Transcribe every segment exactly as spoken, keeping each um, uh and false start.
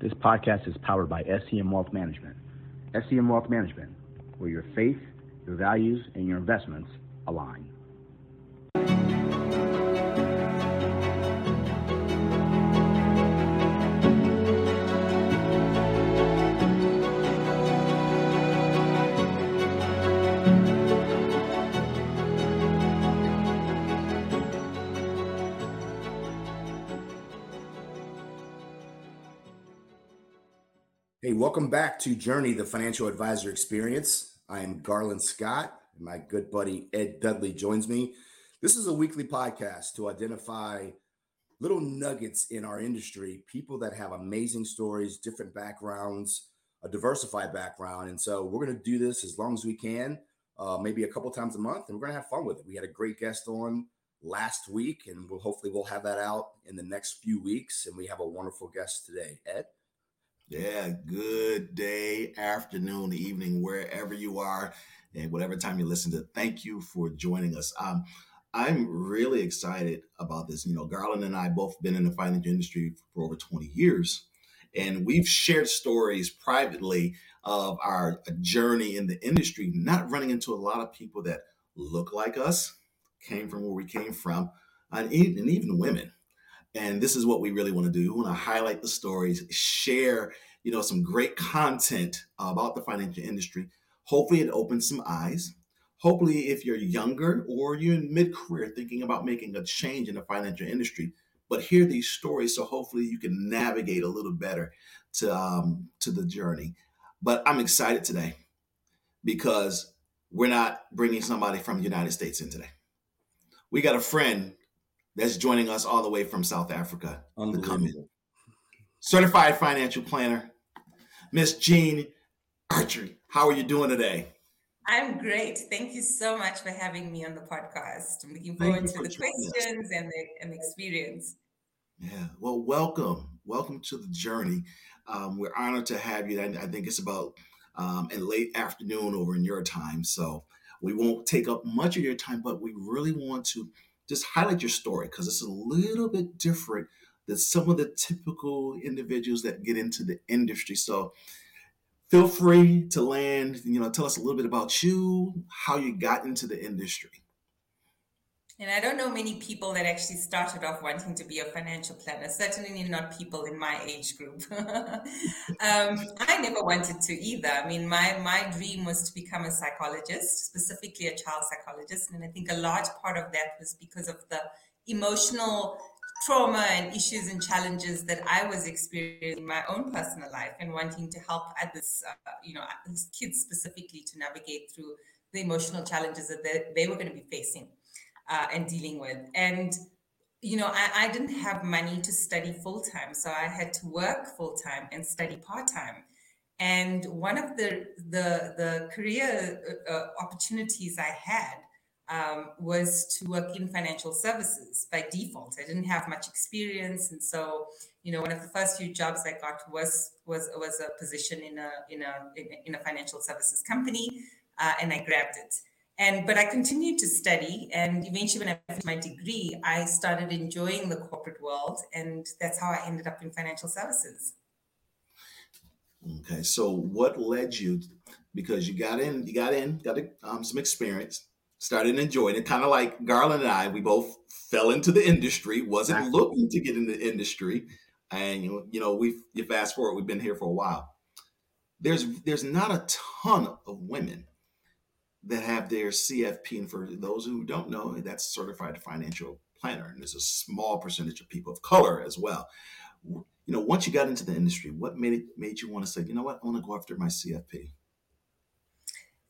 This podcast is powered by S E M Wealth Management. S E M Wealth Management, where your faith, your values, and your investments align. Hey, welcome back to Journey, the Financial Advisor Experience. I am Garland Scott, and my good buddy Ed Dudley joins me. This is a weekly podcast to identify little nuggets in our industry, people that have amazing stories, different backgrounds, a diversified background. And so we're going to do this as long as we can, uh, maybe a couple times a month, and we're going to have fun with it. We had a great guest on last week, and we'll hopefully we'll have that out in the next few weeks. And we have a wonderful guest today, Ed. Yeah, good day, afternoon, evening, wherever you are and whatever time you listen to. Thank you for joining us. Um, I'm really excited about this. You know, Garland and I both been in the financial industry for over twenty years, and we've shared stories privately of our journey in the industry, not running into a lot of people that look like us, came from where we came from, and even, and even women. And this is what we really want to do. We want to highlight the stories, share, you know, some great content about the financial industry. Hopefully it opens some eyes. Hopefully if you're younger or you're in mid-career thinking about making a change in the financial industry, but hear these stories so hopefully you can navigate a little better to, um, to the journey. But I'm excited today because we're not bringing somebody from the United States in today. We got a friend that's joining us all the way from South Africa. Unbelievable. Certified Financial Planner, Miss Jean Archary. How are you doing today? I'm great. Thank you so much for having me on the podcast. I'm looking forward to the questions and the, and the experience. Yeah. Well, welcome. Welcome to the journey. Um, we're honored to have you. I, I think it's about um, a late afternoon over in your time. So we won't take up much of your time, but we really want to just highlight your story because it's a little bit different than some of the typical individuals that get into the industry. So feel free to land, you know, tell us a little bit about you, how you got into the industry. And I don't know many people that actually started off wanting to be a financial planner, certainly not people in my age group. um, I never wanted to either. I mean, my, my dream was to become a psychologist, specifically a child psychologist. And I think a large part of that was because of the emotional trauma and issues and challenges that I was experiencing in my own personal life and wanting to help others, uh, you know, kids specifically to navigate through the emotional challenges that they, they were going to be facing. Uh, and dealing with. And, you know, I, I didn't have money to study full-time. So I had to work full-time and study part-time. And one of the the, the career uh, opportunities I had um, was to work in financial services by default. I didn't have much experience. And so, you know, one of the first few jobs I got was was was a position in a, in a, in a financial services company, uh, and I grabbed it. And, but I continued to study, and eventually when I finished my degree, I started enjoying the corporate world, and that's how I ended up in financial services. Okay, so what led you, because you got in, you got in, got um, some experience, started enjoying it, kind of like Garland and I, we both fell into the industry, wasn't exactly. looking to get in the industry, and you know, we you fast forward, we've been here for a while. There's there's not a ton of women that have their C F P. And for those who don't know, that's Certified Financial Planner. And there's a small percentage of people of color as well. You know, once you got into the industry, what made it made you want to say, you know what, I want to go after my C F P?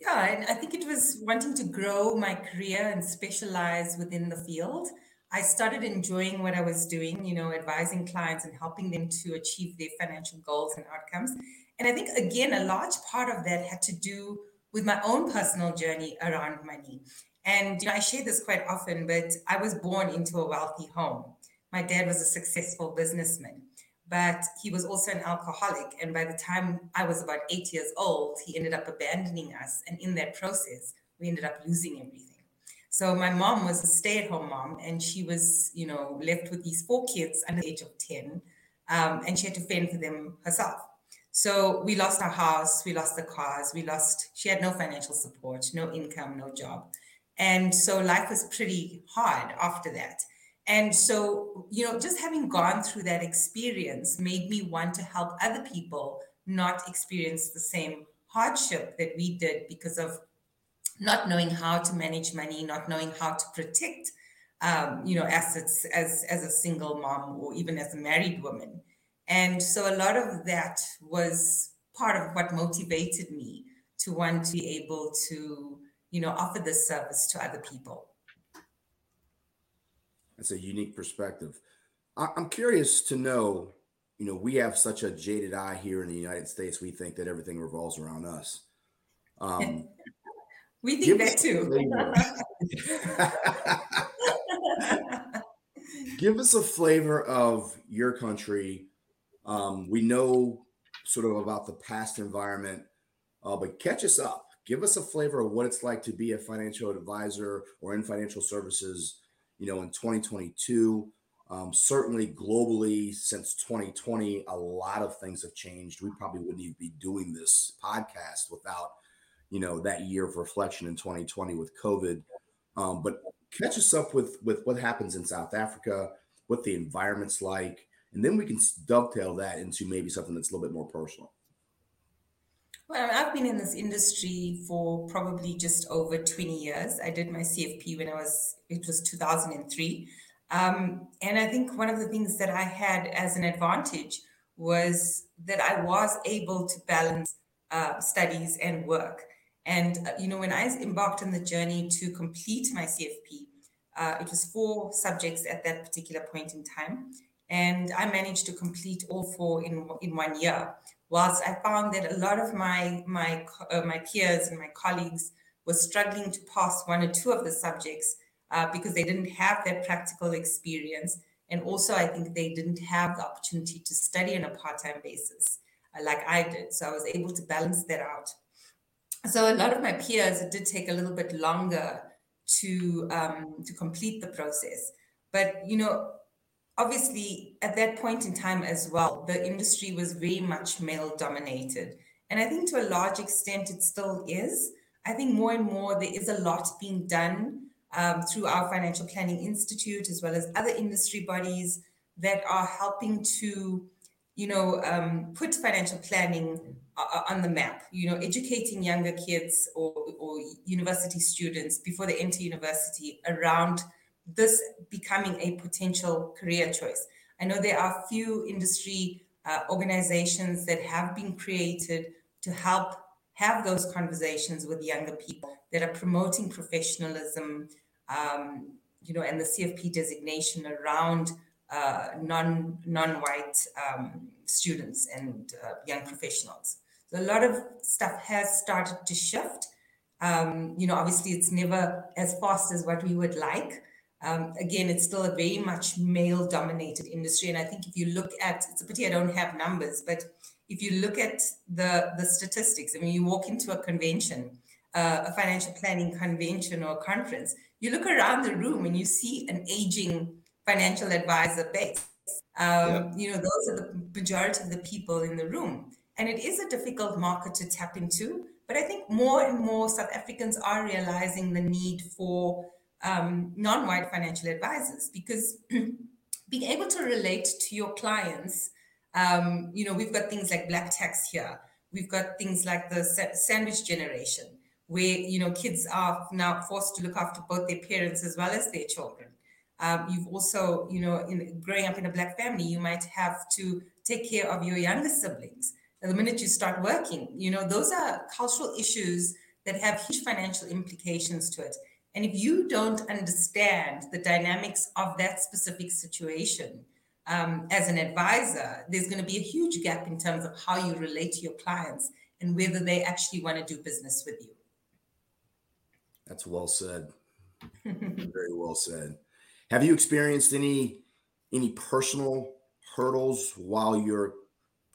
Yeah, and I think it was wanting to grow my career and specialize within the field. I started enjoying what I was doing, you know, advising clients and helping them to achieve their financial goals and outcomes. And I think, again, a large part of that had to do with my own personal journey around money. And you know, I share this quite often, but I was born into a wealthy home. My dad was a successful businessman, but he was also an alcoholic. And by the time I was about eight years old, he ended up abandoning us. And in that process, we ended up losing everything. So my mom was a stay-at-home mom, and she was, you know, left with these four kids under the age of ten. um, and she had to fend for them herself. So we lost our house, we lost the cars, we lost, she had no financial support, no income, no job. And so life was pretty hard after that. And so, you know, just having gone through that experience made me want to help other people not experience the same hardship that we did because of not knowing how to manage money, not knowing how to protect, um, you know, assets as, as a single mom or even as a married woman. And so a lot of that was part of what motivated me to want to be able to, you know, offer this service to other people. That's a unique perspective. I'm curious to know, you know, we have such a jaded eye here in the United States. We think that everything revolves around us. Um, we think that too. Give us a flavor of your country. Um, we know sort of about the past environment, uh, but catch us up. Give us a flavor of what it's like to be a financial advisor or in financial services, you know, in twenty twenty-two. Um, certainly globally since twenty twenty, a lot of things have changed. We probably wouldn't even be doing this podcast without, you know, that year of reflection in twenty twenty with COVID. Um, but catch us up with, with what happens in South Africa, what the environment's like. And then we can dovetail that into maybe something that's a little bit more personal. Well, I've been in this industry for probably just over twenty years. I did my C F P when I was, it was two thousand three. Um, and I think one of the things that I had as an advantage was that I was able to balance uh, studies and work. And, uh, you know, when I embarked on the journey to complete my C F P, uh, it was four subjects at that particular point in time. And I managed to complete all four in in one year. Whilst I found that a lot of my my uh, my peers and my colleagues were struggling to pass one or two of the subjects uh, because they didn't have that practical experience, and also I think they didn't have the opportunity to study on a part-time basis uh, like I did. So I was able to balance that out. So a lot of my peers, it did take a little bit longer to um, to complete the process, but you know. Obviously, at that point in time as well, the industry was very much male-dominated. And I think to a large extent, it still is. I think more and more, there is a lot being done um, through our Financial Planning Institute, as well as other industry bodies that are helping to, you know, um, put financial planning uh, on the map, you know, educating younger kids or, or university students before they enter university around this becoming a potential career choice. I know there are few industry uh, organizations that have been created to help have those conversations with younger people that are promoting professionalism, um, you know, and the C F P designation around uh, non, non-white um, students and uh, young professionals. So a lot of stuff has started to shift. Um, you know, obviously it's never as fast as what we would like. Um, again, it's still a very much male-dominated industry. And I think if you look at, it's a pity I don't have numbers, but if you look at the, the statistics, I mean, you walk into a convention, uh, a financial planning convention or a conference, you look around the room and you see an aging financial advisor base. Um, yeah. You know, those are the majority of the people in the room. And it is a difficult market to tap into. But I think more and more South Africans are realizing the need for Um, non-white financial advisors, because being able to relate to your clients, um, you know, we've got things like black tax here. We've got things like the sandwich generation, where, you know, kids are now forced to look after both their parents as well as their children. Um, you've also, you know, in, growing up in a black family, you might have to take care of your younger siblings. And the minute you start working, you know, those are cultural issues that have huge financial implications to it. And if you don't understand the dynamics of that specific situation um, as an advisor, there's going to be a huge gap in terms of how you relate to your clients and whether they actually want to do business with you. That's well said. Very well said. Have you experienced any any personal hurdles while you're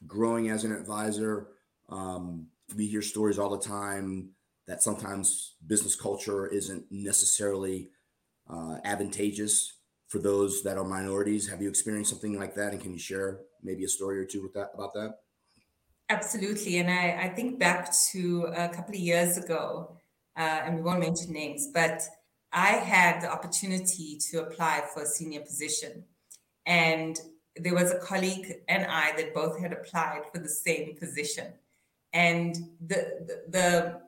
growing as an advisor? Um, we hear stories all the time that sometimes business culture isn't necessarily uh, advantageous for those that are minorities. Have you experienced something like that? And can you share maybe a story or two with that about that? Absolutely. And I, I think back to a couple of years ago, uh, and we won't mention names, but I had the opportunity to apply for a senior position. And there was a colleague and I that both had applied for the same position. And the the, the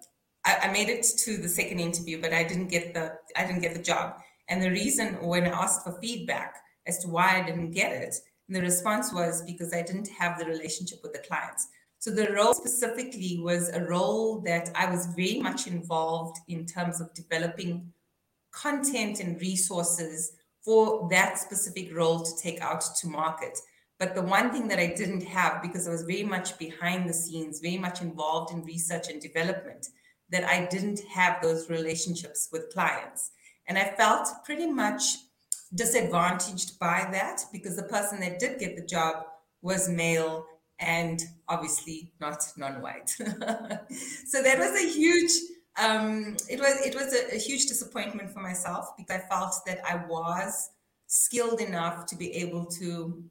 I, I made it to the second interview, but I didn't get the I didn't get the job. And the reason, when I asked for feedback as to why I didn't get it, and the response was because I didn't have the relationship with the clients. So the role specifically was a role that I was very much involved in terms of developing content and resources for that specific role to take out to market. But the one thing that I didn't have, because I was very much behind the scenes, very much involved in research and development, that I didn't have those relationships with clients. And I felt pretty much disadvantaged by that, because the person that did get the job was male and obviously not non-white. So that was a huge, um, it was it was a, a huge disappointment for myself, because I felt that I was skilled enough to be able to,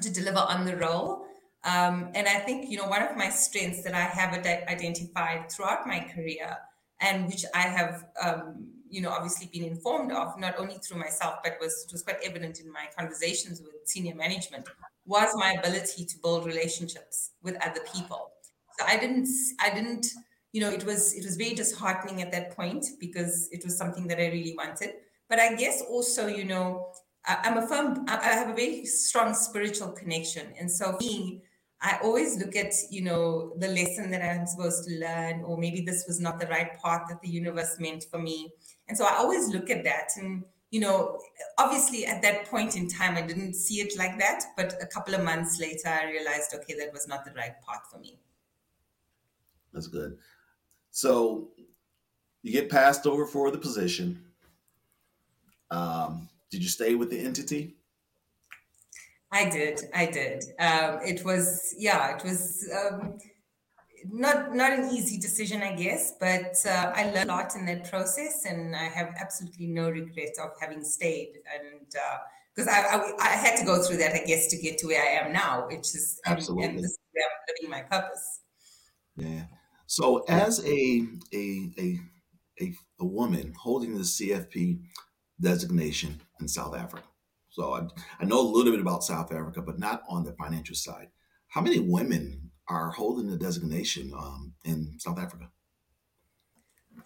to deliver on the role. Um, and I think, you know, one of my strengths that I have ad- identified throughout my career, and which I have, um, you know, obviously been informed of, not only through myself, but was was quite evident in my conversations with senior management, was my ability to build relationships with other people. So I didn't, I didn't, you know, it was it was very disheartening at that point, because it was something that I really wanted. But I guess also, you know, I, I'm a firm, I, I have a very strong spiritual connection. And so being, I always look at, you know, the lesson that I'm supposed to learn, or maybe this was not the right path that the universe meant for me. And so I always look at that. And, you know, obviously at that point in time, I didn't see it like that. But a couple of months later, I realized, okay, that was not the right path for me. That's good. So you get passed over for the position. Um, did you stay with the entity? I did. I did. Um, it was, yeah, it was um, not not an easy decision, I guess, but uh, I learned a lot in that process, and I have absolutely no regret of having stayed. And because uh, I, I I had to go through that, I guess, to get to where I am now, which is absolutely, and this is where I'm living my purpose. Yeah. So as a a a a, a woman holding the C F P designation in South Africa. So I, I know a little bit about South Africa, but not on the financial side. How many women are holding the designation um, in South Africa?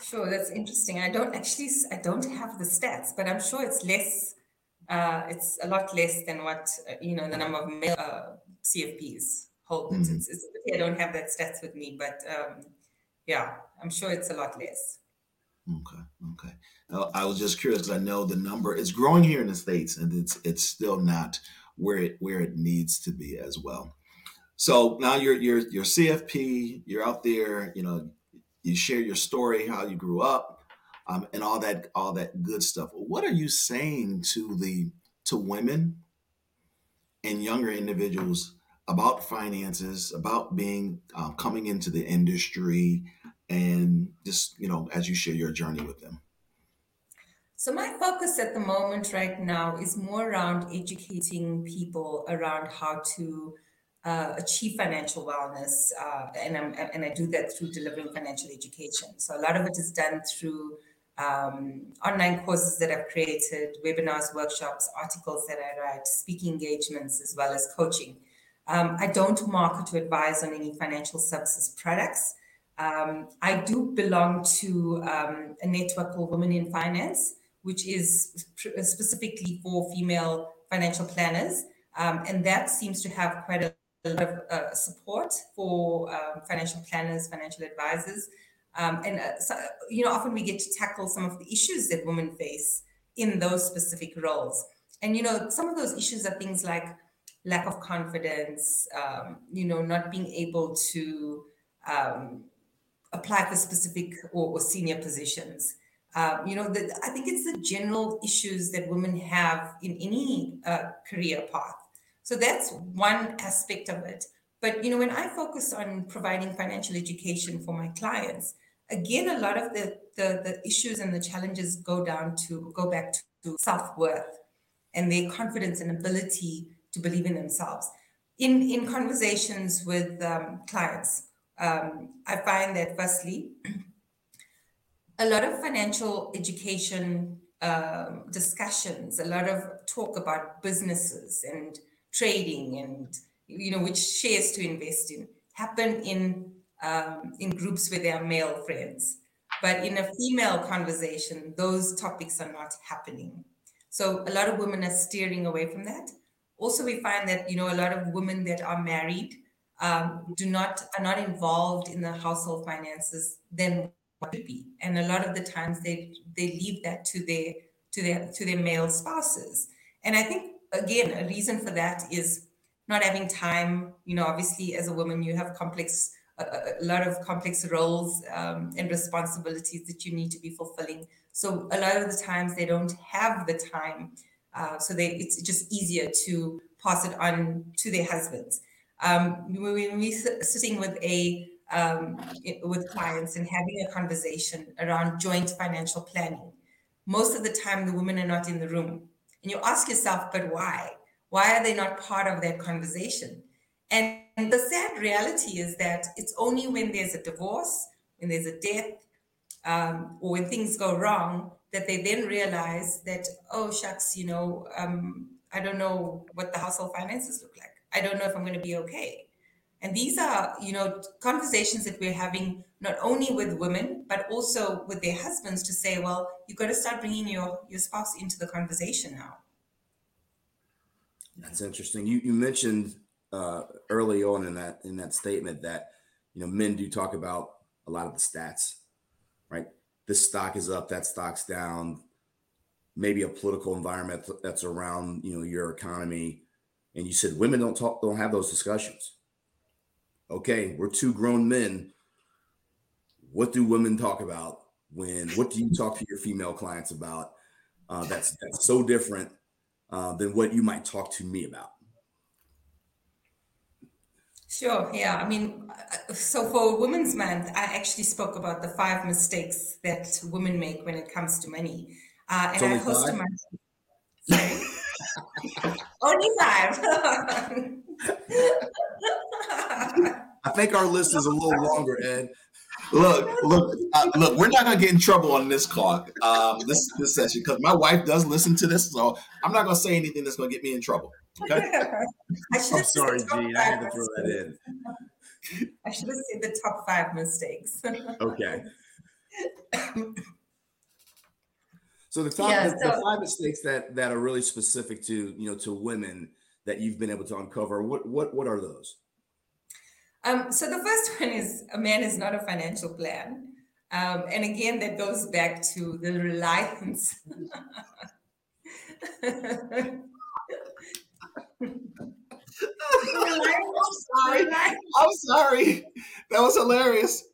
Sure, that's interesting. I don't actually, I don't have the stats, but I'm sure it's less. Uh, it's a lot less than what uh, you know the number of male uh, C F Ps hold. Mm-hmm. It's, it's, I don't have that stats with me, but um, yeah, I'm sure it's a lot less. Okay. Okay. Now, I was just curious because I know the number is growing here in the States, and it's it's still not where it where it needs to be as well. So now you're you're you're C F P. You're out there. You know, you share your story, how you grew up, um, and all that all that good stuff. What are you saying to the to women and younger individuals about finances, about being uh, coming into the industry? And just, you know, as you share your journey with them. So my focus at the moment right now is more around educating people around how to uh, achieve financial wellness. Uh, and, I'm, and I do that through delivering financial education. So a lot of it is done through um, online courses that I've created, webinars, workshops, articles that I write, speaking engagements, as well as coaching. Um, I don't market to advise on any financial services products. Um, I do belong to um, a network called Women in Finance, which is pr- specifically for female financial planners. Um, and that seems to have quite a, a lot of uh, support for um, financial planners, financial advisors. Um, and, uh, so, you know, often we get to tackle some of the issues that women face in those specific roles. And, you know, some of those issues are things like lack of confidence, um, you know, not being able to... Um, apply for specific or, or senior positions. Um, you know, the, I think it's the general issues that women have in any uh, career path. So that's one aspect of it. But, you know, when I focus on providing financial education for my clients, again, a lot of the, the, the issues and the challenges go down to, go back to, to self-worth and their confidence and ability to believe in themselves. in, in conversations with um, clients, um, I find that firstly, a lot of financial education um, discussions, a lot of talk about businesses and trading and, you know, which shares to invest in, happen in um, in groups with their male friends. But in a female conversation, those topics are not happening. So a lot of women are steering away from that. Also, we find that, you know, a lot of women that are married um, do not are not involved in the household finances than what should be, and a lot of the times they they leave that to their to their to their male spouses. And I think again, a reason for that is not having time. You know, obviously, as a woman, you have complex. A lot of complex roles um, and responsibilities that you need to be fulfilling. So a lot of the times they don't have the time. Uh, so they, it's just easier to pass it on to their husbands. Um, when we're sitting with a um, with clients and having a conversation around joint financial planning, most of the time the women are not in the room. And you ask yourself, but why? Why are they not part of that conversation? And And the sad reality is that it's only when there's a divorce, when there's a death, um, or when things go wrong, that they then realize that, oh, shucks, you know, um, I don't know what the household finances look like. I don't know if I'm going to be okay. And these are, you know, conversations that we're having not only with women, but also with their husbands to say, well, you've got to start bringing your, your spouse into the conversation now. That's interesting. You, you mentioned... Uh, early on in that in that statement that, you know, men do talk about a lot of the stats, right? This stock is up, that stock's down, maybe a political environment that's around, you know, your economy. And you said women don't talk, don't have those discussions. Okay, we're two grown men. What do women talk about when, what do you talk to your female clients about uh, that's, that's so different uh, than what you might talk to me about? Sure. Yeah. I mean, so for Women's Month, I actually spoke about the five mistakes that women make when it comes to money. Uh, and I hosted my Sorry. Only five. I think our list is a little longer, Ed. Look, look, uh, look. We're not gonna get in trouble on this call, um, this this session, because my wife does listen to this, so I'm not gonna say anything that's gonna get me in trouble. Okay? I'm sorry, Jean. I had to throw that in. I should have said the top five mistakes. Okay. So the top, yeah, the, so- the five mistakes that that are really specific to, you know, to women that you've been able to uncover. What what what are those? Um, so the first one is a man is not a financial plan. Um, and again, that goes back to the reliance. I'm sorry. I'm sorry. That was hilarious.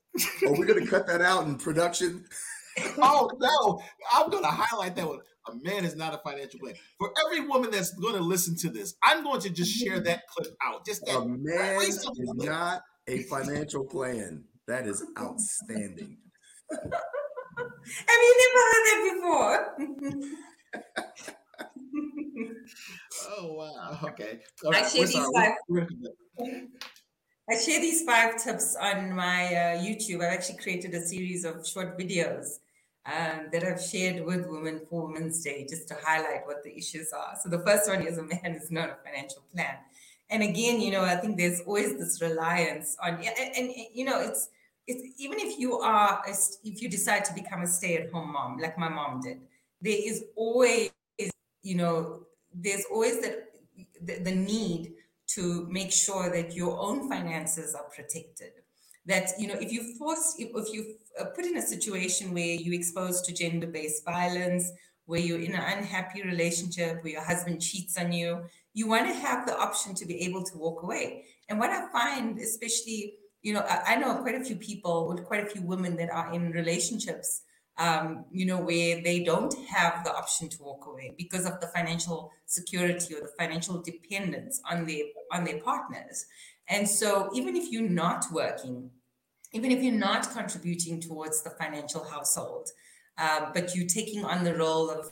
Are we going to cut that out in production? Oh, no. I'm going to highlight that one. A man is not a financial plan. For every woman that's going to listen to this, I'm going to just share that clip out. Just that. A man is not a financial plan. That is outstanding. Have you never heard that before? Oh, wow. Okay. Right. I, share these five, I share these five tips on my uh, YouTube. I've actually created a series of short videos Um, that I've shared with women for Women's Day, just to highlight what the issues are. So the first one is a man is not a financial plan. And again, you know, I think there's always this reliance on, and, and, and you know, it's it's even if you are, a, if you decide to become a stay-at-home mom, like my mom did, there is always, you know, there's always the, the, the need to make sure that your own finances are protected. That, you know, if you force, if, if you put in a situation where you're exposed to gender-based violence, where you're in an unhappy relationship, where your husband cheats on you, you want to have the option to be able to walk away. And what I find, especially, you know, I, I know quite a few people, with quite a few women that are in relationships, um, you know, where they don't have the option to walk away because of the financial security or the financial dependence on their on their partners. And so even if you're not working, even if you're not contributing towards the financial household, uh, but you're taking on the role of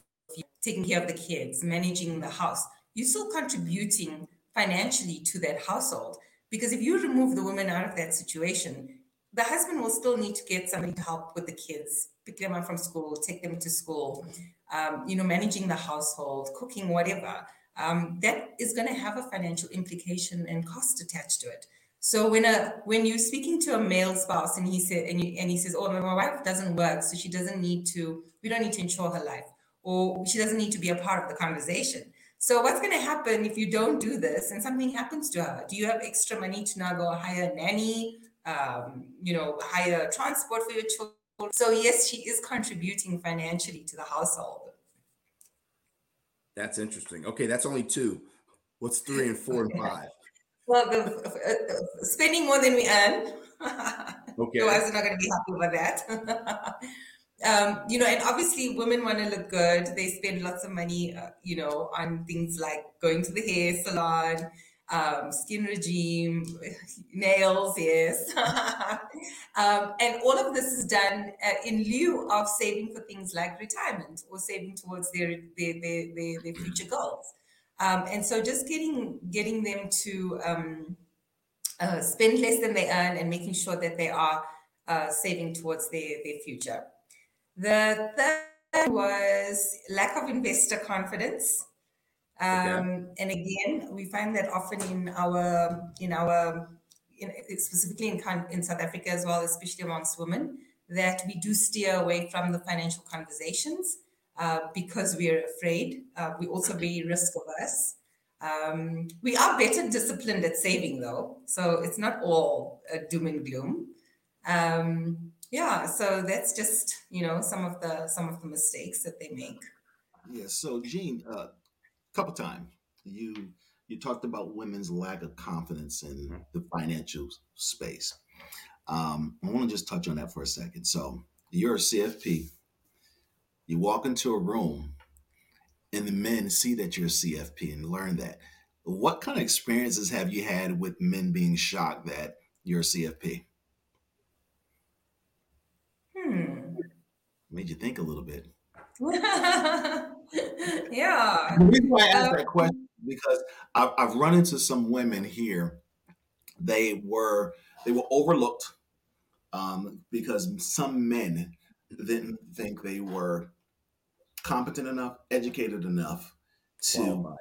taking care of the kids, managing the house, you're still contributing financially to that household. Because if you remove the woman out of that situation, the husband will still need to get somebody to help with the kids, pick them up from school, take them to school, um, you know, managing the household, cooking, whatever. Um, that is going to have a financial implication and cost attached to it. So when a when you're speaking to a male spouse and he said and, you, and he says, "Oh, my wife doesn't work, so she doesn't need to. We don't need to insure her life, or she doesn't need to be a part of the conversation." So what's going to happen if you don't do this and something happens to her? Do you have extra money to now go hire a nanny? Um, you know, hire transport for your children. So yes, she is contributing financially to the household. That's interesting. Okay, that's only two. What's three and four and five? Well, the, uh, spending more than we earn. Okay. So I was not going to be happy about that. Um, you know, and obviously women want to look good. They spend lots of money, uh, you know, on things like going to the hair salon, um, skin regime, nails, yes. um, and all of this is done uh, in lieu of saving for things like retirement or saving towards their, their, their, their, their future goals. Um, and so just getting getting them to um, uh, spend less than they earn and making sure that they are uh, saving towards their, their future. The third was lack of investor confidence. Um, okay. And again, we find that often in our, in our in, specifically in, in South Africa as well, especially amongst women, that we do steer away from the financial conversations. Uh, because we're afraid. Uh, we also be risk averse. Um, we are better disciplined at saving though. So it's not all uh, doom and gloom. Um, yeah, so that's just, you know, some of the some of the mistakes that they make. Yeah, so Jean, a uh, couple times you you talked about women's lack of confidence in the financial space. Um, I wanna just touch on that for a second. So you're a C F P. You walk into a room and the men see that you're a C F P and learn that. What kind of experiences have you had with men being shocked that you're a C F P? Hmm. Made you think a little bit. Yeah. The reason why I asked that question is because I've, I've run into some women here. They were, they were overlooked um, because some men didn't think they were competent enough, educated enough to qualified.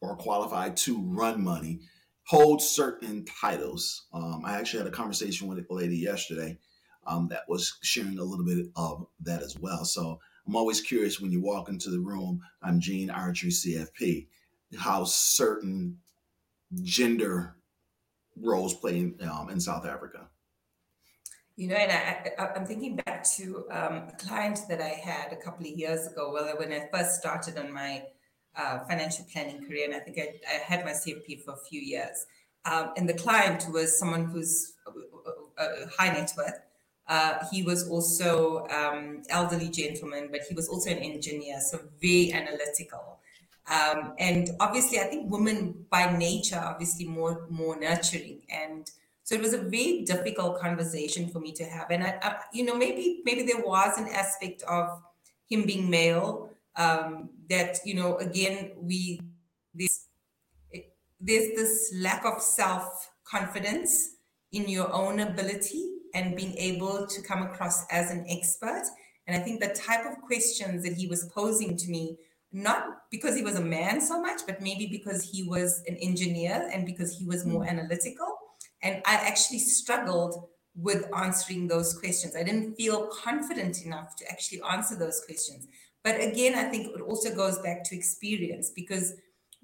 or qualified to run money, hold certain titles. Um, I actually had a conversation with a lady yesterday um, that was sharing a little bit of that as well. So I'm always curious when you walk into the room, I'm Jean Archary, C F P, how certain gender roles play in, um, in South Africa. You know, and I, I, I'm thinking back to um, a client that I had a couple of years ago, well, when I first started on my uh, financial planning career, and I think I, I had my C F P for a few years. Um, and the client was someone who's a, a high net worth. Uh, he was also um, elderly gentleman, but he was also an engineer, so very analytical. Um, and obviously, I think women by nature, obviously more more nurturing and. So it was a very difficult conversation for me to have. And, I, I, you know, maybe maybe there was an aspect of him being male um, that, you know, again, we this, it, there's this lack of self-confidence in your own ability and being able to come across as an expert. And I think the type of questions that he was posing to me, not because he was a man so much, but maybe because he was an engineer and because he was more mm-hmm. analytical. And I actually struggled with answering those questions. I didn't feel confident enough to actually answer those questions. But again, I think it also goes back to experience, because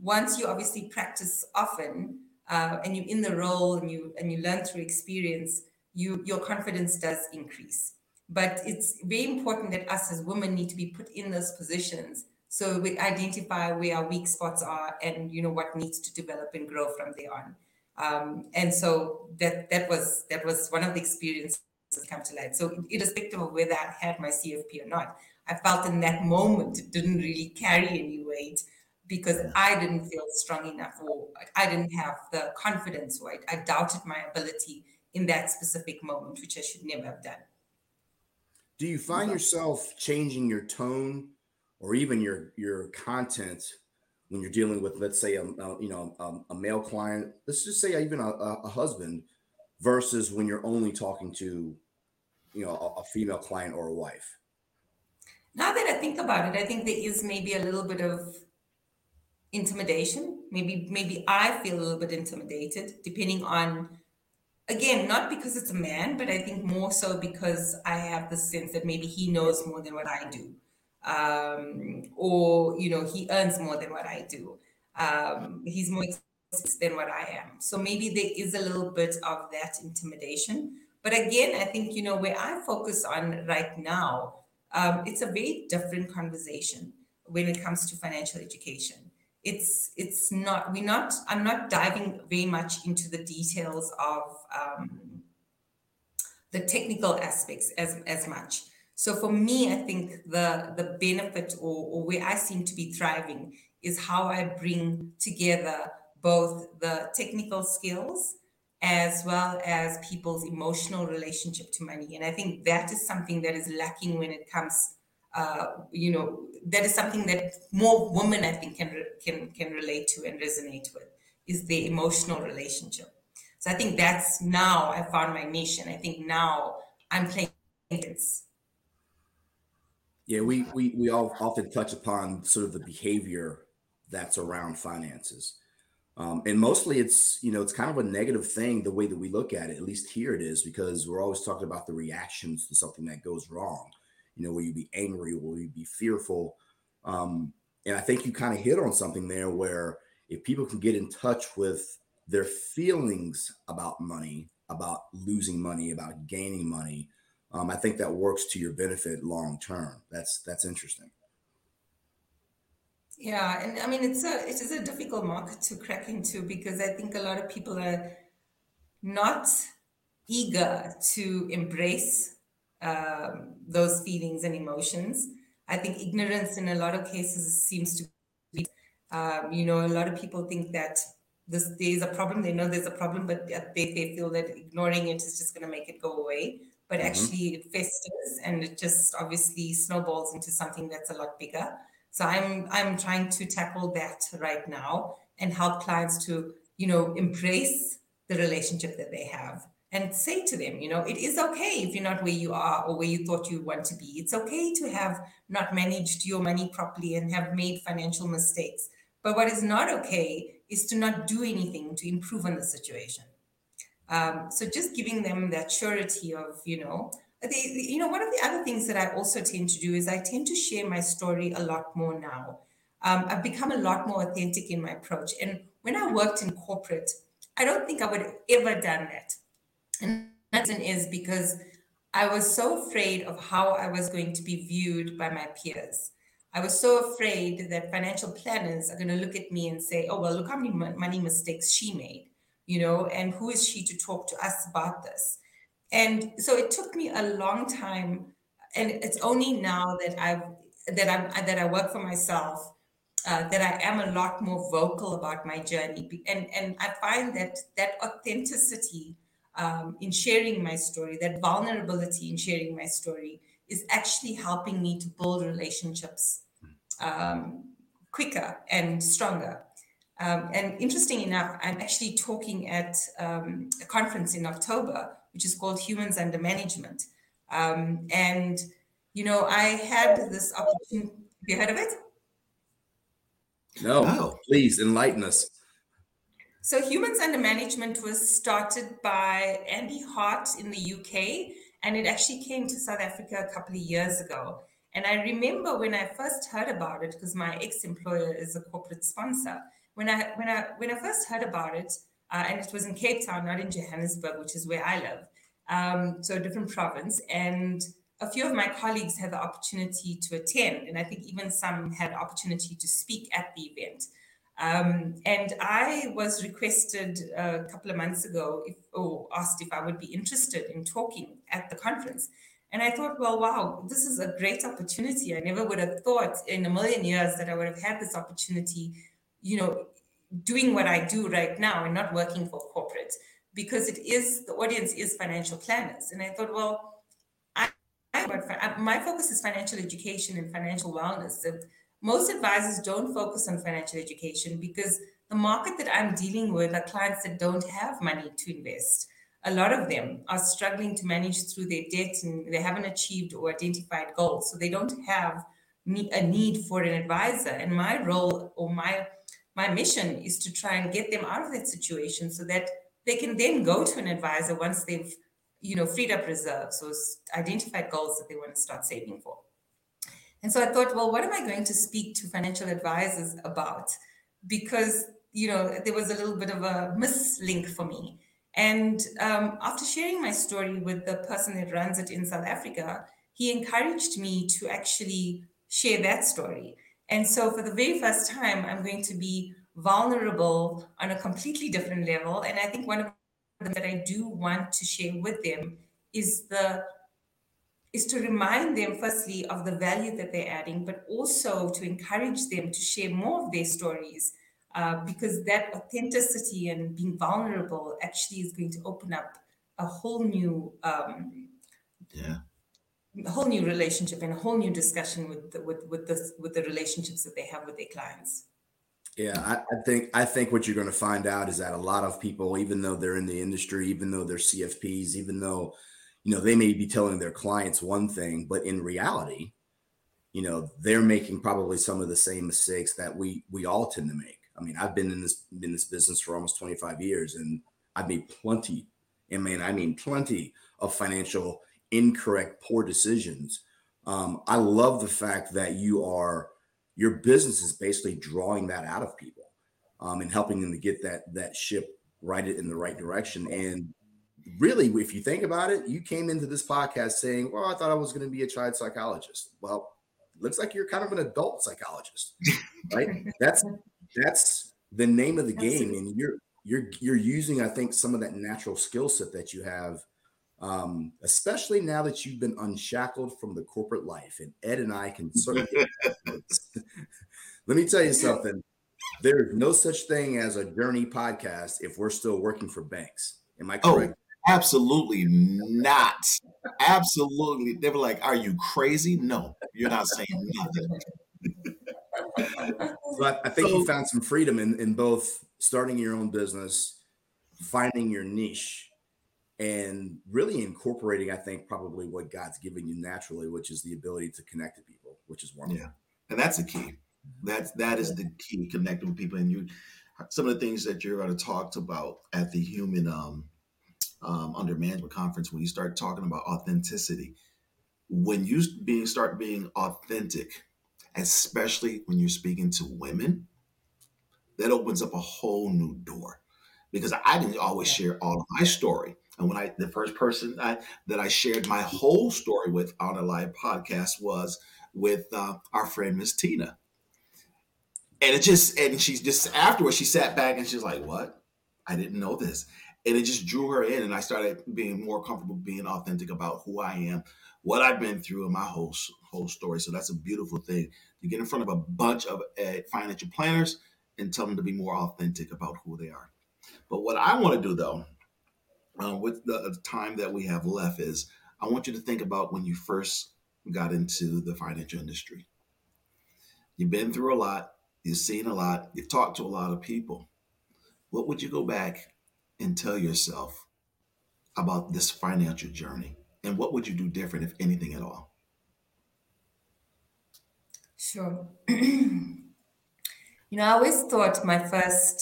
once you obviously practice often uh, and you're in the role and you and you learn through experience, you your confidence does increase. But it's very important that us as women need to be put in those positions so we identify where our weak spots are and you know what needs to develop and grow from there on. Um, and so that that was that was one of the experiences that come to light. So irrespective of whether I had my C F P or not, I felt in that moment it didn't really carry any weight because I didn't feel strong enough or I didn't have the confidence or I, I doubted my ability in that specific moment, which I should never have done. Do you find yourself changing your tone or even your your content when you're dealing with, let's say, a, a you know, a, a male client, let's just say even a, a husband, versus when you're only talking to, you know, a, a female client or a wife? Now that I think about it, I think there is maybe a little bit of intimidation. Maybe, maybe I feel a little bit intimidated, depending on, again, not because it's a man, but I think more so because I have the sense that maybe he knows more than what I do. Um, or, you know, he earns more than what I do. Um, he's more experienced than what I am. So maybe there is a little bit of that intimidation. But again, I think, you know, where I focus on right now, um, it's a very different conversation when it comes to financial education. It's, it's not, we're not, I'm not diving very much into the details of um, the technical aspects as, as much. So for me, I think the, the benefit or, or where I seem to be thriving is how I bring together both the technical skills as well as people's emotional relationship to money. And I think that is something that is lacking when it comes, uh, you know, that is something that more women, I think, can, can, can relate to and resonate with, is the emotional relationship. So I think that's now I found my niche, and I think now I'm playing against. Yeah, we, we, we all often touch upon sort of the behavior that's around finances. Um, and mostly it's, you know, it's kind of a negative thing, the way that we look at it, at least here it is, because we're always talking about the reactions to something that goes wrong. You know, will you be angry? Will you be fearful? Um, and I think you kind of hit on something there, where if people can get in touch with their feelings about money, about losing money, about gaining money, Um, I think that works to your benefit long term. That's that's interesting. Yeah, and I mean, it's a it is a difficult market to crack into, because I think a lot of people are not eager to embrace um, those feelings and emotions. I think ignorance in a lot of cases seems to be, um, you know, a lot of people think that this, there's a problem. They know there's a problem, but they, they feel that ignoring it is just going to make it go away. But actually it festers, and it just obviously snowballs into something that's a lot bigger. So I'm I'm trying to tackle that right now and help clients to, you know, embrace the relationship that they have and say to them, you know, it is okay if you're not where you are or where you thought you want to be. It's okay to have not managed your money properly and have made financial mistakes. But what is not okay is to not do anything to improve on the situation. Um, so just giving them that surety of, you know, they, you know, one of the other things that I also tend to do is I tend to share my story a lot more now. Um, I've become a lot more authentic in my approach. And when I worked in corporate, I don't think I would have ever done that. And the reason is because I was so afraid of how I was going to be viewed by my peers. I was so afraid that financial planners are going to look at me and say, oh, well, look how many money mistakes she made. You know, and who is she to talk to us about this? And so it took me a long time, and it's only now that I've that I'm that I work for myself uh, that I am a lot more vocal about my journey, and and I find that that authenticity um, in sharing my story, that vulnerability in sharing my story, is actually helping me to build relationships um, quicker and stronger. Um, and interesting enough, I'm actually talking at um, a conference in October, which is called Humans Under Management. Um, and, you know, I had this opportunity. Have you heard of it? No, oh. Please enlighten us. So Humans Under Management was started by Andy Hart in the U K, and it actually came to South Africa a couple of years ago. And I remember when I first heard about it, because my ex-employer is a corporate sponsor. When I when I when I first heard about it, uh, and it was in Cape Town, not in Johannesburg, which is where I live, um, so a different province. And a few of my colleagues had the opportunity to attend, and I think even some had opportunity to speak at the event. Um, and I was requested a couple of months ago, if, or asked if I would be interested in talking at the conference. And I thought, well, wow, this is a great opportunity. I never would have thought in a million years that I would have had this opportunity, you know, doing what I do right now and not working for corporate, because it is, the audience is financial planners. And I thought, well, I, I my focus is financial education and financial wellness. And most advisors don't focus on financial education because the market that I'm dealing with are clients that don't have money to invest. A lot of them are struggling to manage through their debt and they haven't achieved or identified goals. So they don't have a need for an advisor. And my role or my, my mission is to try and get them out of that situation so that they can then go to an advisor once they've, you know, freed up reserves or identified goals that they want to start saving for. And so I thought, well, what am I going to speak to financial advisors about? Because, you know, there was a little bit of a mislink for me. And um, after sharing my story with the person that runs it in South Africa, he encouraged me to actually share that story. And so for the very first time, I'm going to be vulnerable on a completely different level. And I think one of the things that I do want to share with them is the is to remind them, firstly, of the value that they're adding, but also to encourage them to share more of their stories, uh, because that authenticity and being vulnerable actually is going to open up a whole new, um, yeah, a whole new relationship and a whole new discussion with the, with with the with the relationships that they have with their clients. Yeah, I, I think I think what you're going to find out is that a lot of people, even though they're in the industry, even though they're C F Ps, even though, you know, they may be telling their clients one thing, but in reality, you know, they're making probably some of the same mistakes that we we all tend to make. I mean, I've been in this in this business for almost twenty-five years, and I've made plenty, and man, I mean plenty of financial incorrect, poor decisions. Um, I love the fact that you are your business is basically drawing that out of people um, and helping them to get that that ship right in the right direction. And really, if you think about it, you came into this podcast saying, well, I thought I was going to be a child psychologist. Well, it looks like you're kind of an adult psychologist, right? That's that's the name of the game. And you're you're you're using, I think, some of that natural skill set that you have, um, especially now that you've been unshackled from the corporate life. And Ed and I can certainly let me tell you something. There's no such thing as a Journey podcast if we're still working for banks. Am I correct? Oh. Absolutely not. Absolutely. They were like, are you crazy? No, you're not saying nothing. But I think so, you found some freedom in, in both starting your own business, finding your niche, and really incorporating, I think, probably what God's given you naturally, which is the ability to connect to people, which is wonderful. Yeah. And that's the key. That's, that is the key, connecting with people. And you, some of the things that you're going to talk about at the human, um, Um, under management conference, when you start talking about authenticity, when you being start being authentic, especially when you're speaking to women, that opens up a whole new door, because I didn't always share all of my story. And when I, the first person I, that I shared my whole story with on a live podcast was with uh, our friend, Miss Tina. And it just, and she just afterwards, she sat back and she's like, what? I didn't know this. And it just drew her in, and I started being more comfortable being authentic about who I am, what I've been through, and my whole whole story. So that's a beautiful thing, to get in front of a bunch of uh, financial planners and tell them to be more authentic about who they are. But what I want to do, though, uh, with the time that we have left, is I want you to think about when you first got into the financial industry. You've been through a lot. You've seen a lot. You've talked to a lot of people. What would you go back and tell yourself about this financial journey? And what would you do different, if anything at all? Sure. You know, I always thought my first,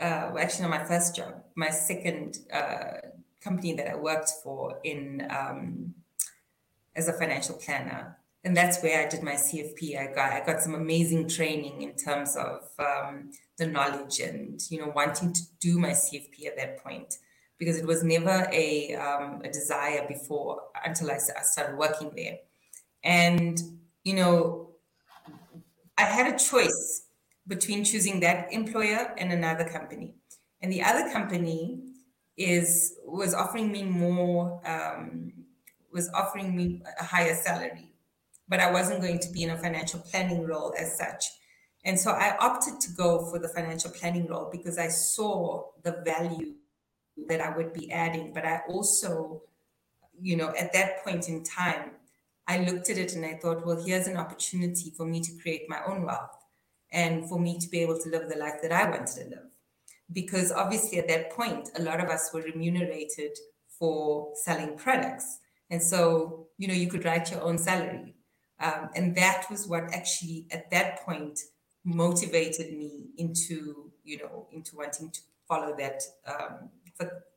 uh, actually not my first job, my second uh, company that I worked for in um, as a financial planner. And that's where I did my C F P. I got I got some amazing training in terms of um, the knowledge and, you know, wanting to do my C F P at that point, because it was never a um, a desire before until I started working there. And, you know, I had a choice between choosing that employer and another company. And the other company is was offering me more, um, was offering me a higher salary, but I wasn't going to be in a financial planning role as such. And so I opted to go for the financial planning role because I saw the value that I would be adding. But I also, you know, at that point in time, I looked at it and I thought, well, here's an opportunity for me to create my own wealth and for me to be able to live the life that I wanted to live. Because obviously at that point, a lot of us were remunerated for selling products. And so, you know, you could write your own salary. Um, and that was what actually at that point motivated me into, you know, into wanting to follow that, um,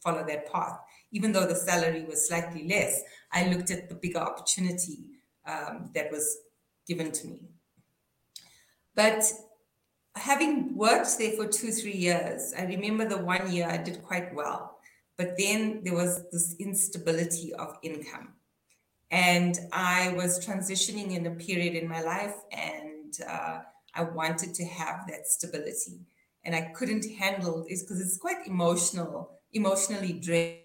follow that path. Even though the salary was slightly less, I looked at the bigger opportunity um, that was given to me. But having worked there for two, three years, I remember the one year I did quite well, but then there was this instability of income. And I was transitioning in a period in my life, and uh, I wanted to have that stability. And I couldn't handle it because it's quite emotional, emotionally draining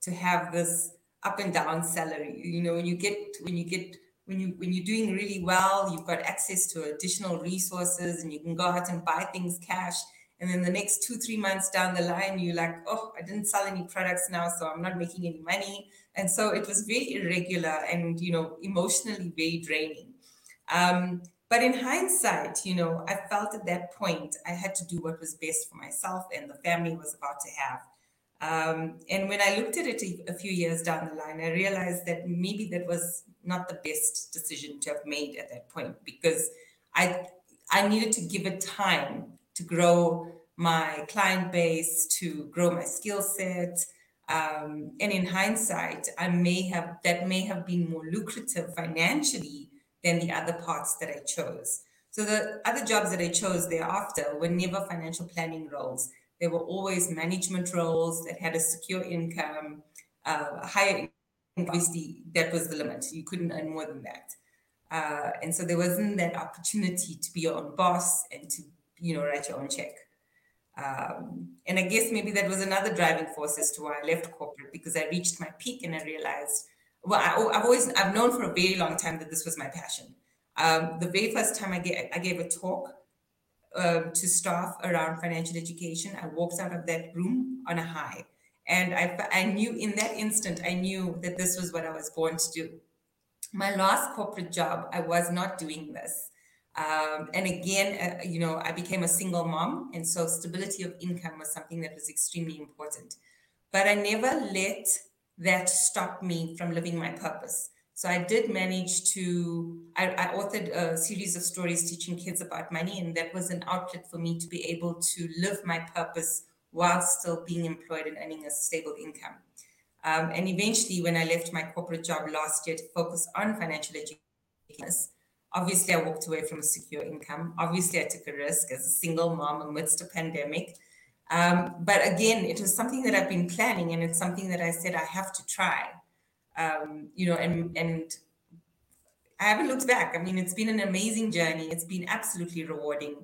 to have this up and down salary. You know, when you get, when you get, when you, when you're doing really well, you've got access to additional resources and you can go out and buy things cash. And then the next two, three months down the line, you're like, oh, I didn't sell any products now, so I'm not making any money. And so it was very irregular and, you know, emotionally very draining. Um, But in hindsight, you know, I felt at that point I had to do what was best for myself and the family was about to have. Um, and when I looked at it a few years down the line, I realized that maybe that was not the best decision to have made at that point, because I I needed to give it time to grow my client base, to grow my skill set. Um, and in hindsight, I may have that may have been more lucrative financially than the other parts that I chose. So the other jobs that I chose thereafter were never financial planning roles. They were always management roles that had a secure income, uh, higher income. Obviously, that was the limit. You couldn't earn more than that. Uh, and so there wasn't that opportunity to be your own boss and to, you know, write your own check. Um, and I guess maybe that was another driving force as to why I left corporate, because I reached my peak and I realized, well, I, I've always, I've known for a very long time that this was my passion. Um, the very first time I gave, I gave a talk uh, to staff around financial education, I walked out of that room on a high. And I, I knew in that instant, I knew that this was what I was born to do. My last corporate job, I was not doing this. Um, and again, uh, you know, I became a single mom. And so stability of income was something that was extremely important. But I never let that stopped me from living my purpose. So I did manage to, I, I authored a series of stories teaching kids about money, and that was an outlet for me to be able to live my purpose while still being employed and earning a stable income. Um, and eventually, when I left my corporate job last year to focus on financial education, obviously I walked away from a secure income. Obviously I took a risk as a single mom amidst a pandemic. Um, but again, it was something that I've been planning, and it's something that I said I have to try, um, you know, and, and I haven't looked back. I mean, it's been an amazing journey. It's been absolutely rewarding.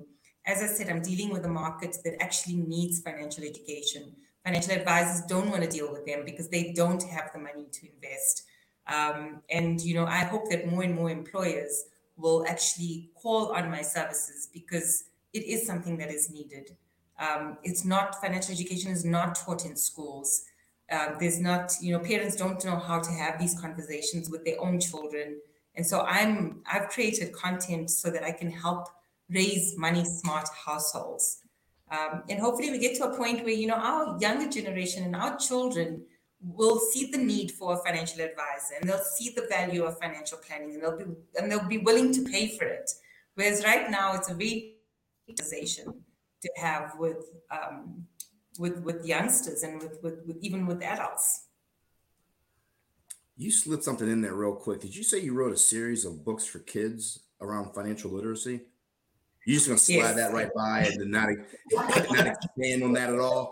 As I said, I'm dealing with a market that actually needs financial education. Financial advisors don't want to deal with them because they don't have the money to invest. Um, and, you know, I hope that more and more employers will actually call on my services, because it is something that is needed. Um, it's not, financial education is not taught in schools. Uh, there's not, you know, parents don't know how to have these conversations with their own children. And so I'm, I've created content so that I can help raise money smart households. Um, and hopefully we get to a point where, you know, our younger generation and our children will see the need for a financial advisor, and they'll see the value of financial planning, and they'll be, and they'll be willing to pay for it. Whereas right now it's a very conversation to have with um, with with youngsters and with, with, with even with adults. You slipped something in there real quick. Did you say you wrote a series of books for kids around financial literacy? You're just gonna slide yes. that right by and not, not expand on that at all.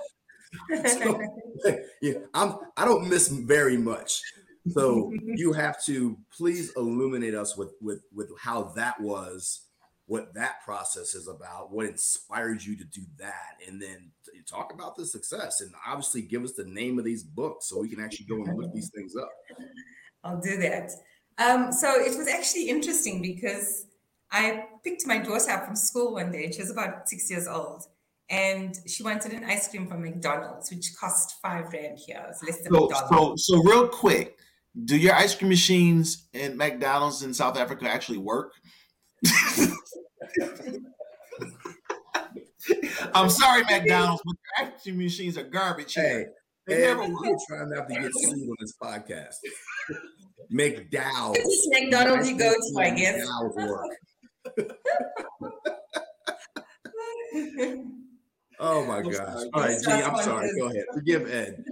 So, yeah, I'm I don't miss very much. So you have to please illuminate us with with with how that was, what that process is about, what inspired you to do that, and then talk about the success, and obviously give us the name of these books so we can actually go and look these things up. I'll do that. Um, so it was actually interesting because I picked my daughter up from school one day. She was about six years old, and she wanted an ice cream from McDonald's, which cost five rand here. It was less than so, a dollar. So, so real quick, do your ice cream machines at McDonald's in South Africa actually work? I'm sorry, McDonald's, but your ice cream machines are garbage here. Hey, they never work. You're trying not to get sued on this podcast. McDowell's. Which McDonald's you go to, I guess. Oh my gosh. All right, G, I'm sorry. Go ahead. Forgive Ed.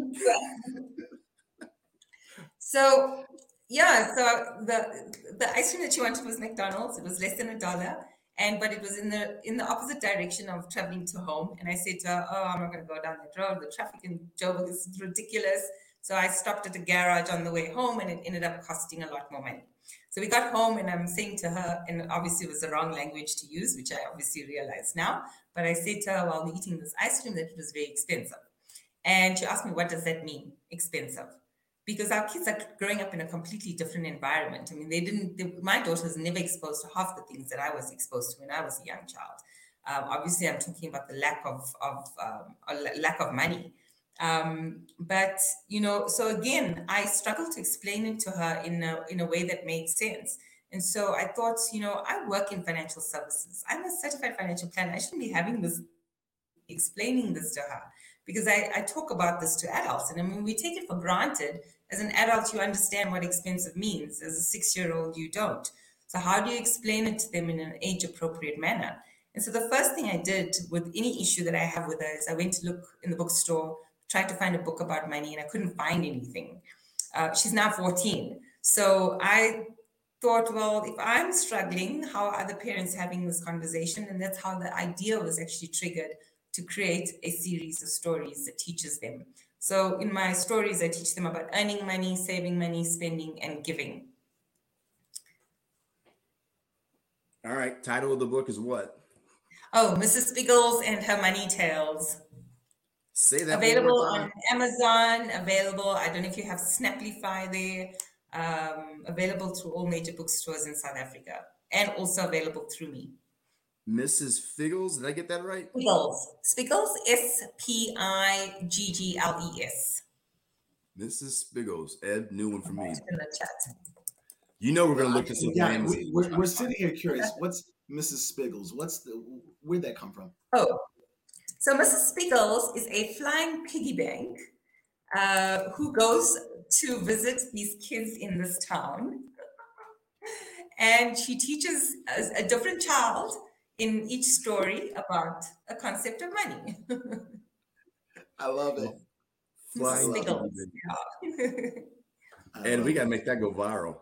So yeah, so the the ice cream that she wanted was McDonald's. It was less than a dollar. And but it was in the in the opposite direction of traveling to home. And I said to her, oh, I'm not gonna go down that road. The traffic in Joburg is ridiculous. So I stopped at a garage on the way home and it ended up costing a lot more money. So we got home and I'm saying to her, and obviously it was the wrong language to use, which I obviously realize now, but I said to her while we're eating this ice cream that it was very expensive. And she asked me, what does that mean, expensive? Because our kids are growing up in a completely different environment. I mean, they didn't, they, my daughter was never exposed to half the things that I was exposed to when I was a young child. Um, obviously I'm talking about the lack of, of um, lack of money. Um, but, you know, so again, I struggled to explain it to her in a, in a way that made sense. And so I thought, you know, I work in financial services. I'm a certified financial planner. I shouldn't be having this, explaining this to her, because I, I talk about this to adults. And I mean, we take it for granted. As an adult, you understand what expensive means. As a six-year-old, you don't. So how do you explain it to them in an age-appropriate manner? And so the first thing I did with any issue that I have with her is I went to look in the bookstore, tried to find a book about money, and I couldn't find anything. Uh, she's now fourteen. So I thought, well, if I'm struggling, how are the parents having this conversation? And that's how the idea was actually triggered to create a series of stories that teaches them. So in my stories, I teach them about earning money, saving money, spending, and giving. All right. Title of the book is what? Oh, Missus Spiggles and Her Money Tales. Say that available on Amazon, available, I don't know if you have Snappify there, um, available through all major bookstores in South Africa, and also available through me. Missus Spiggles, did I get that right? Spiggles, Spiggles, S P I G G L E S. Missus Spiggles, Ed, new one for me. In the chat. You know we're going to look this up. Yeah, we, we're, we're sitting here curious, what's Missus Spiggles? What's the, where'd that come from? Oh. So Missus Spiggles is a flying piggy bank uh, who goes to visit these kids in this town. And she teaches a, a different child in each story about a concept of money. I love it. Flying Spiggles. Yeah. And we got to make that go viral.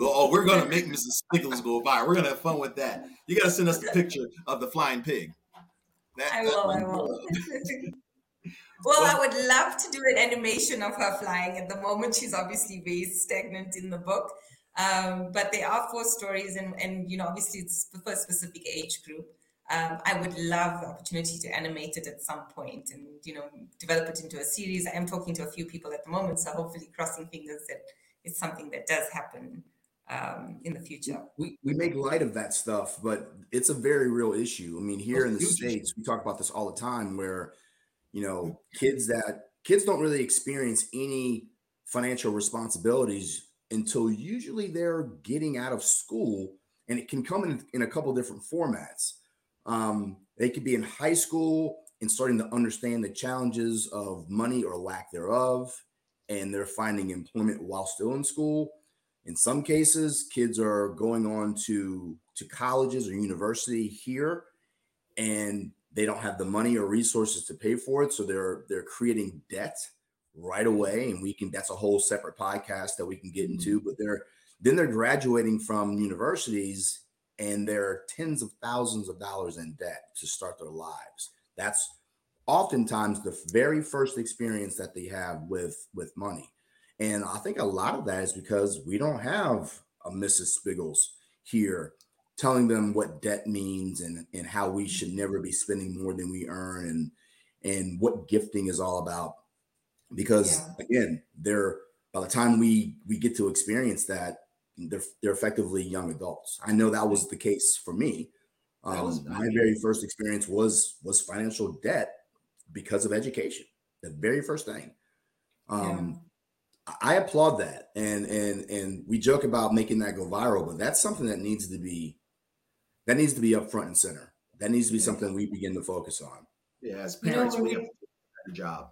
Oh, we're going to make Missus Spiggles go viral. We're going to have fun with that. You got to send us the picture of the flying pig. That, I will, I will. Well, I would love to do an animation of her flying. At the moment, she's obviously very stagnant in the book. Um, but there are four stories, and, and, you know, obviously it's for a specific age group. Um, I would love the opportunity to animate it at some point and, you know, develop it into a series. I am talking to a few people at the moment, so hopefully crossing fingers that it's something that does happen um in the future. We we make light of that stuff, but it's a very real issue. I mean, here in the States, we talk about this all the time where, you know, kids that kids don't really experience any financial responsibilities until usually they're getting out of school, and it can come in, in a couple different formats. Um, they could be in high school and starting to understand the challenges of money or lack thereof, and they're finding employment while still in school. In some cases, kids are going on to, to colleges or university here, and they don't have the money or resources to pay for it. So they're they're creating debt right away. And we can that's a whole separate podcast that we can get into. But they're then they're graduating from universities, and they're tens of thousands of dollars in debt to start their lives. That's oftentimes the very first experience that they have with with money. And I think a lot of that is because we don't have a Missus Spiggles here telling them what debt means and, and how we should never be spending more than we earn and and what gifting is all about. Because, yeah. again, they're by the time we, we get to experience that, they're, they're effectively young adults. I know that was the case for me. Um, my very first experience was was financial debt because of education, the very first thing. Um yeah. I applaud that. And, and, and we joke about making that go viral, but that's something that needs to be, that needs to be up front and center. That needs to be something we begin to focus on. Yeah. As parents, you know, we have to do a better job.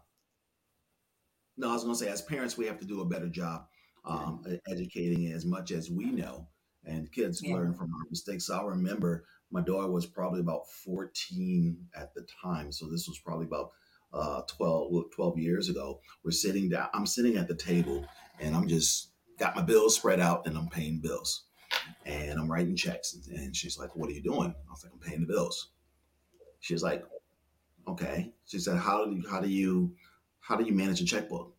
No, I was going to say, as parents, we have to do a better job um, yeah. educating as much as we know, and kids yeah. learn from our mistakes. So I remember my daughter was probably about fourteen at the time. So this was probably about uh, twelve, twelve years ago. We're sitting down, I'm sitting at the table, and I'm just got my bills spread out, and I'm paying bills and I'm writing checks. And she's like, "What are you doing?" I was like, "I'm paying the bills." She's like, "Okay." She said, how do you, how do you, how do you manage a checkbook?"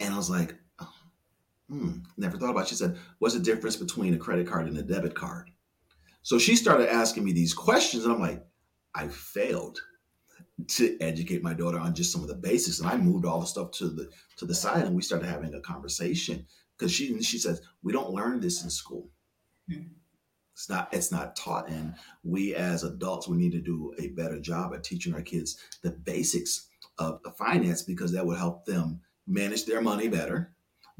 And I was like, oh, hmm, never thought about it. She said, "What's the difference between a credit card and a debit card?" So she started asking me these questions, and I'm like, I failed to educate my daughter on just some of the basics. And I moved all the stuff to the, to the side, and we started having a conversation, because she, she says, "We don't learn this in school." Mm-hmm. It's not, it's not taught. And we, as adults, we need to do a better job at teaching our kids the basics of finance, because that will help them manage their money better,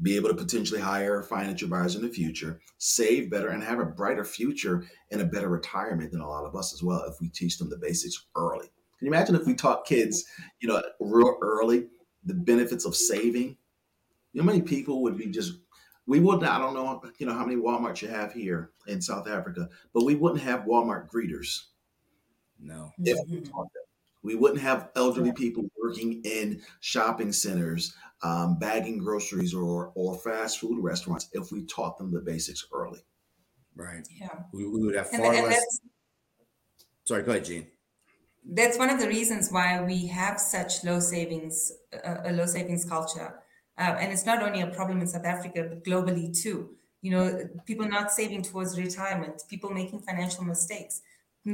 be able to potentially hire financial buyers in the future, save better, and have a brighter future and a better retirement than a lot of us as well, if we teach them the basics early. Can you imagine if we taught kids, you know, real early, the benefits of saving? You know, many people would be just, we wouldn't, I don't know, you know, how many Walmarts you have here in South Africa, but we wouldn't have Walmart greeters. No. If we taught them. We wouldn't have elderly people working in shopping centers, um, bagging groceries or or fast food restaurants, if we taught them the basics early. Right. Yeah. We, we would have far and, and less. Sorry, go ahead, Jean. That's one of the reasons why we have such low savings, uh, a low savings culture. Uh, and it's not only a problem in South Africa, but globally too. You know, people not saving towards retirement, people making financial mistakes,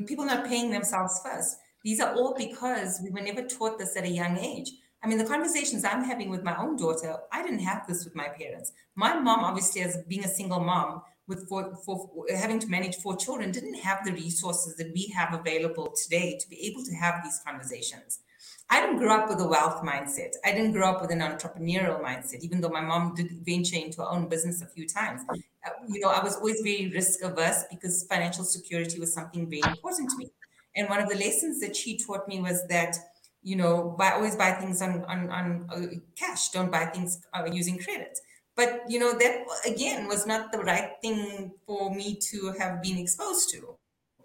people not paying themselves first. These are all because we were never taught this at a young age. I mean, the conversations I'm having with my own daughter, I didn't have this with my parents. My mom, obviously, as being a single mom with four, four, having to manage four children, didn't have the resources that we have available today to be able to have these conversations. I didn't grow up with a wealth mindset. I didn't grow up with an entrepreneurial mindset, even though my mom did venture into her own business a few times. Uh, you know, I was always very risk averse because financial security was something very important to me. And one of the lessons that she taught me was that, you know, buy, always buy things on on, on uh, cash. Don't buy things uh, using credit. But, you know, that, again, was not the right thing for me to have been exposed to.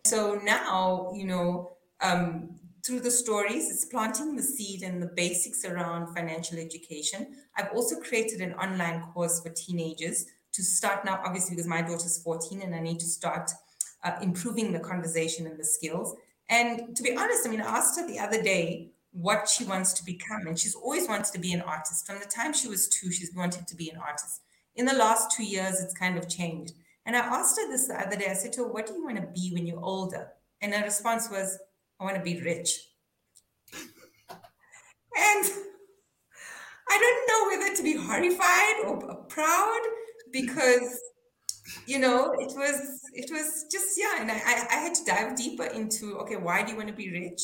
So now, you know, um, through the stories, it's planting the seed and the basics around financial education. I've also created an online course for teenagers to start now, obviously, because my daughter's fourteen and I need to start uh, improving the conversation and the skills. And to be honest, I mean, I asked her the other day what she wants to become. And she's always wanted to be an artist. From the time she was two, she's wanted to be an artist. In the last two years, it's kind of changed. And I asked her this the other day. I said to her, "What do you want to be when you're older?" And her response was, "I want to be rich." And I don't know whether to be horrified or proud, because, you know, it was, it was just, yeah. And I, I had to dive deeper into, okay, why do you want to be rich?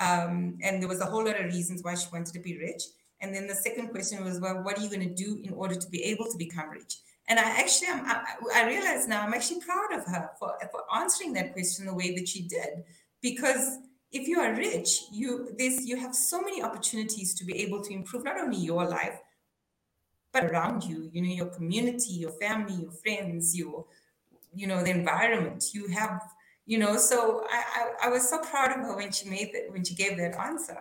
Um, and there was a whole lot of reasons why she wanted to be rich. And then the second question was, well, what are you going to do in order to be able to become rich? And I actually, I'm, I, I realize now I'm actually proud of her for, for answering that question the way that she did, because if you are rich, you, this, you have so many opportunities to be able to improve not only your life, but around you, you know, your community, your family, your friends, your, you know, the environment you have, you know. So I, I, I was so proud of her when she made that, when she gave that answer.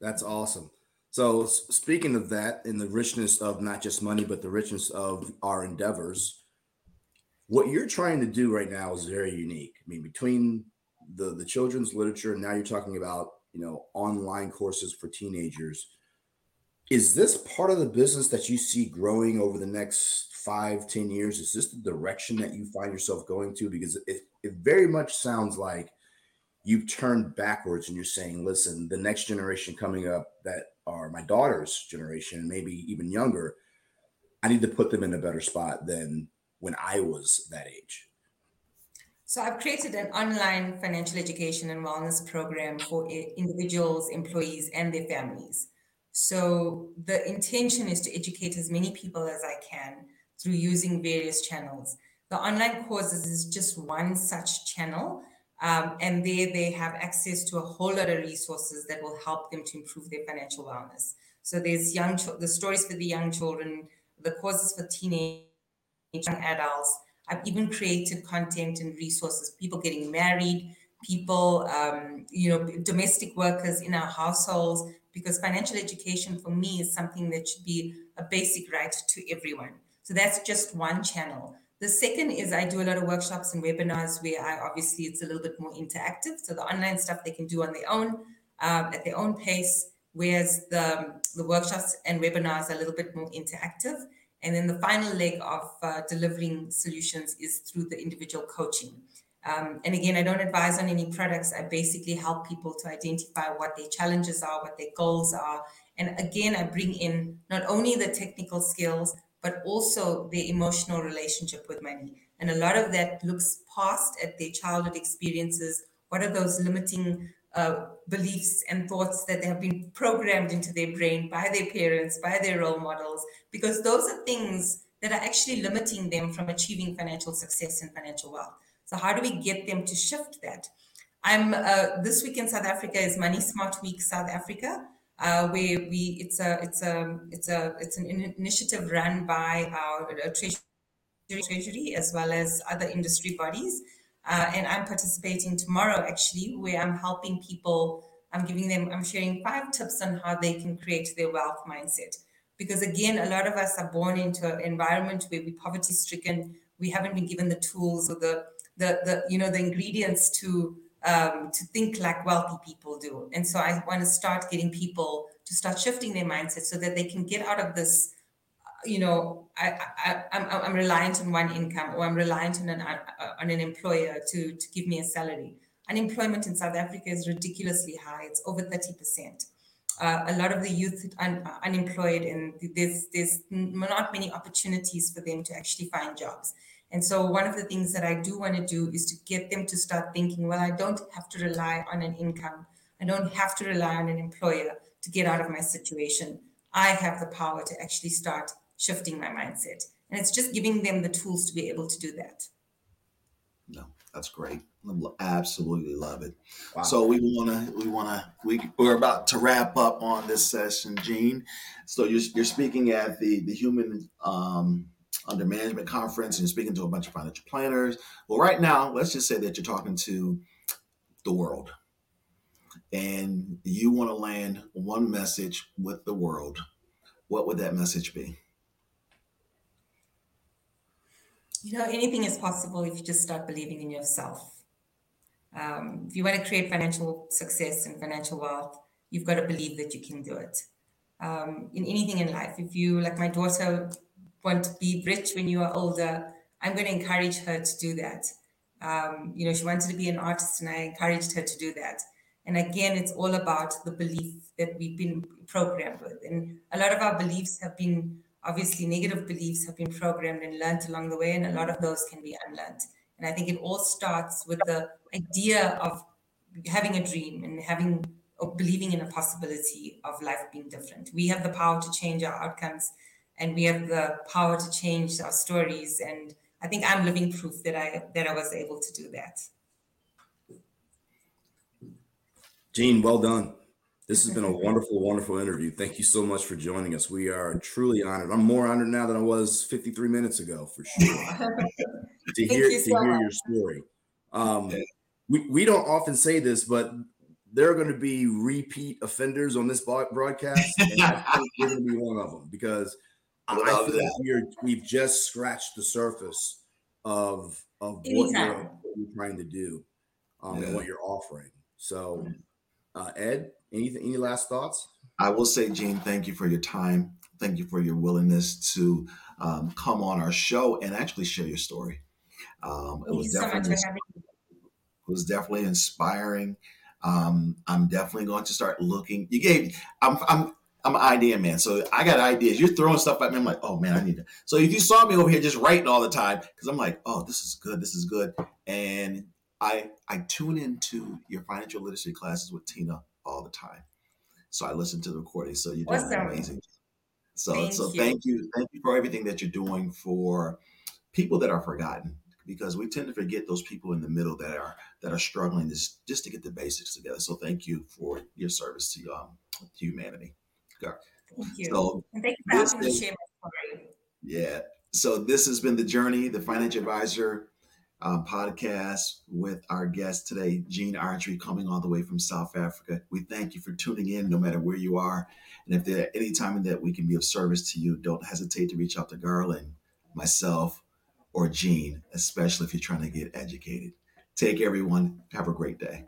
That's awesome. So speaking of that, in the richness of not just money, but the richness of our endeavors, what you're trying to do right now is very unique. I mean, between the, the children's literature, and now you're talking about, you know, online courses for teenagers. Is this part of the business that you see growing over the next five, ten years? Is this the direction that you find yourself going to? Because it, it very much sounds like you've turned backwards and you're saying, listen, the next generation coming up that are my daughter's generation, maybe even younger, I need to put them in a better spot than when I was that age. So I've created an online financial education and wellness program for individuals, employees, and their families. So the intention is to educate as many people as I can through using various channels. The online courses is just one such channel, um, and there they have access to a whole lot of resources that will help them to improve their financial wellness. So there's young cho- the stories for the young children, the courses for teenage young adults. I've even created content and resources, people getting married, people, um, you know, domestic workers in our households, because financial education for me is something that should be a basic right to everyone. So that's just one channel. The second is I do a lot of workshops and webinars where I obviously it's a little bit more interactive. So the online stuff they can do on their own, um, at their own pace, whereas the, the workshops and webinars are a little bit more interactive. And then the final leg of uh, delivering solutions is through the individual coaching. Um, and again, I don't advise on any products. I basically help people to identify what their challenges are, what their goals are. And again, I bring in not only the technical skills, but also their emotional relationship with money. And a lot of that looks past at their childhood experiences. What are those limiting uh, beliefs and thoughts that have been programmed into their brain by their parents, by their role models? Because those are things that are actually limiting them from achieving financial success and financial wealth. So how do we get them to shift that? I'm uh, this week in South Africa is Money Smart Week South Africa, uh, where we it's a it's a it's a it's an in- initiative run by our uh, treasury, treasury as well as other industry bodies, uh, and I'm participating tomorrow actually, where I'm helping people. I'm giving them I'm sharing five tips on how they can create their wealth mindset, because again a lot of us are born into an environment where we're poverty stricken. We haven't been given the tools or the The, the you know the ingredients to um, to think like wealthy people do, and so I want to start getting people to start shifting their mindset so that they can get out of this. You know, I, I I'm I'm reliant on one income, or I'm reliant on an on an employer to to give me a salary. Unemployment in South Africa is ridiculously high; it's over thirty percent. Uh, a lot of the youth un, are unemployed, and there's there's not many opportunities for them to actually find jobs. And so one of the things that I do want to do is to get them to start thinking, well, I don't have to rely on an income. I don't have to rely on an employer to get out of my situation. I have the power to actually start shifting my mindset. And it's just giving them the tools to be able to do that. No, that's great. Absolutely love it. Wow. So we wanna, we wanna, we we're about to wrap up on this session, Jean. So you're you're speaking at the the human. Um, Under Management Conference, and you're speaking to a bunch of financial planners. Well, right now, let's just say that you're talking to the world, and you want to land one message with the world. What would that message be? You know, anything is possible if you just start believing in yourself. Um, if you want to create financial success and financial wealth, you've got to believe that you can do it. Um, in anything in life, if you, like my daughter, want to be rich when you are older, I'm going to encourage her to do that. Um, you know, she wanted to be an artist, and I encouraged her to do that. And again, it's all about the belief that we've been programmed with. And a lot of our beliefs have been, obviously, negative beliefs have been programmed and learned along the way, and a lot of those can be unlearned. And I think it all starts with the idea of having a dream and having or believing in a possibility of life being different. We have the power to change our outcomes, and we have the power to change our stories. And I think I'm living proof that I that I was able to do that. Jean, well done. This has been a wonderful, wonderful interview. Thank you so much for joining us. We are truly honored. I'm more honored now than I was fifty-three minutes ago, for sure. to hear, so to hear your story. Um, we, we don't often say this, but there are going to be repeat offenders on this broadcast. And I think you're going to be one of them, because I think we're, we've just scratched the surface of of what you're, what you're trying to do, um, yeah. and what you're offering. So, uh, Ed, anything, any last thoughts? I will say, Jean, thank you for your time. Thank you for your willingness to um, come on our show and actually share your story. Um, it, was you so much for having me. It was definitely inspiring. Um, I'm definitely going to start looking. You gave. I'm. I'm I'm an idea man, so I got ideas. You're throwing stuff at me. I'm like, oh man, I need to. So if you saw me over here just writing all the time, because I'm like, oh, this is good, this is good. And I I tune into your financial literacy classes with Tina all the time. So I listened to the recording. So you're doing awesome. Amazing. So thank so you. thank you. Thank you for everything that you're doing for people that are forgotten, because we tend to forget those people in the middle that are that are struggling just, just to get the basics together. So thank you for your service to um to humanity. Thank you. So and thank you for having me share my story. Yeah. So this has been The Journey, the Financial Advisor um, podcast with our guest today, Jean Archary, coming all the way from South Africa. We thank you for tuning in no matter where you are. And if there are any time that we can be of service to you, don't hesitate to reach out to Garland, myself, or Jean, especially if you're trying to get educated. Take care, everyone. Have a great day.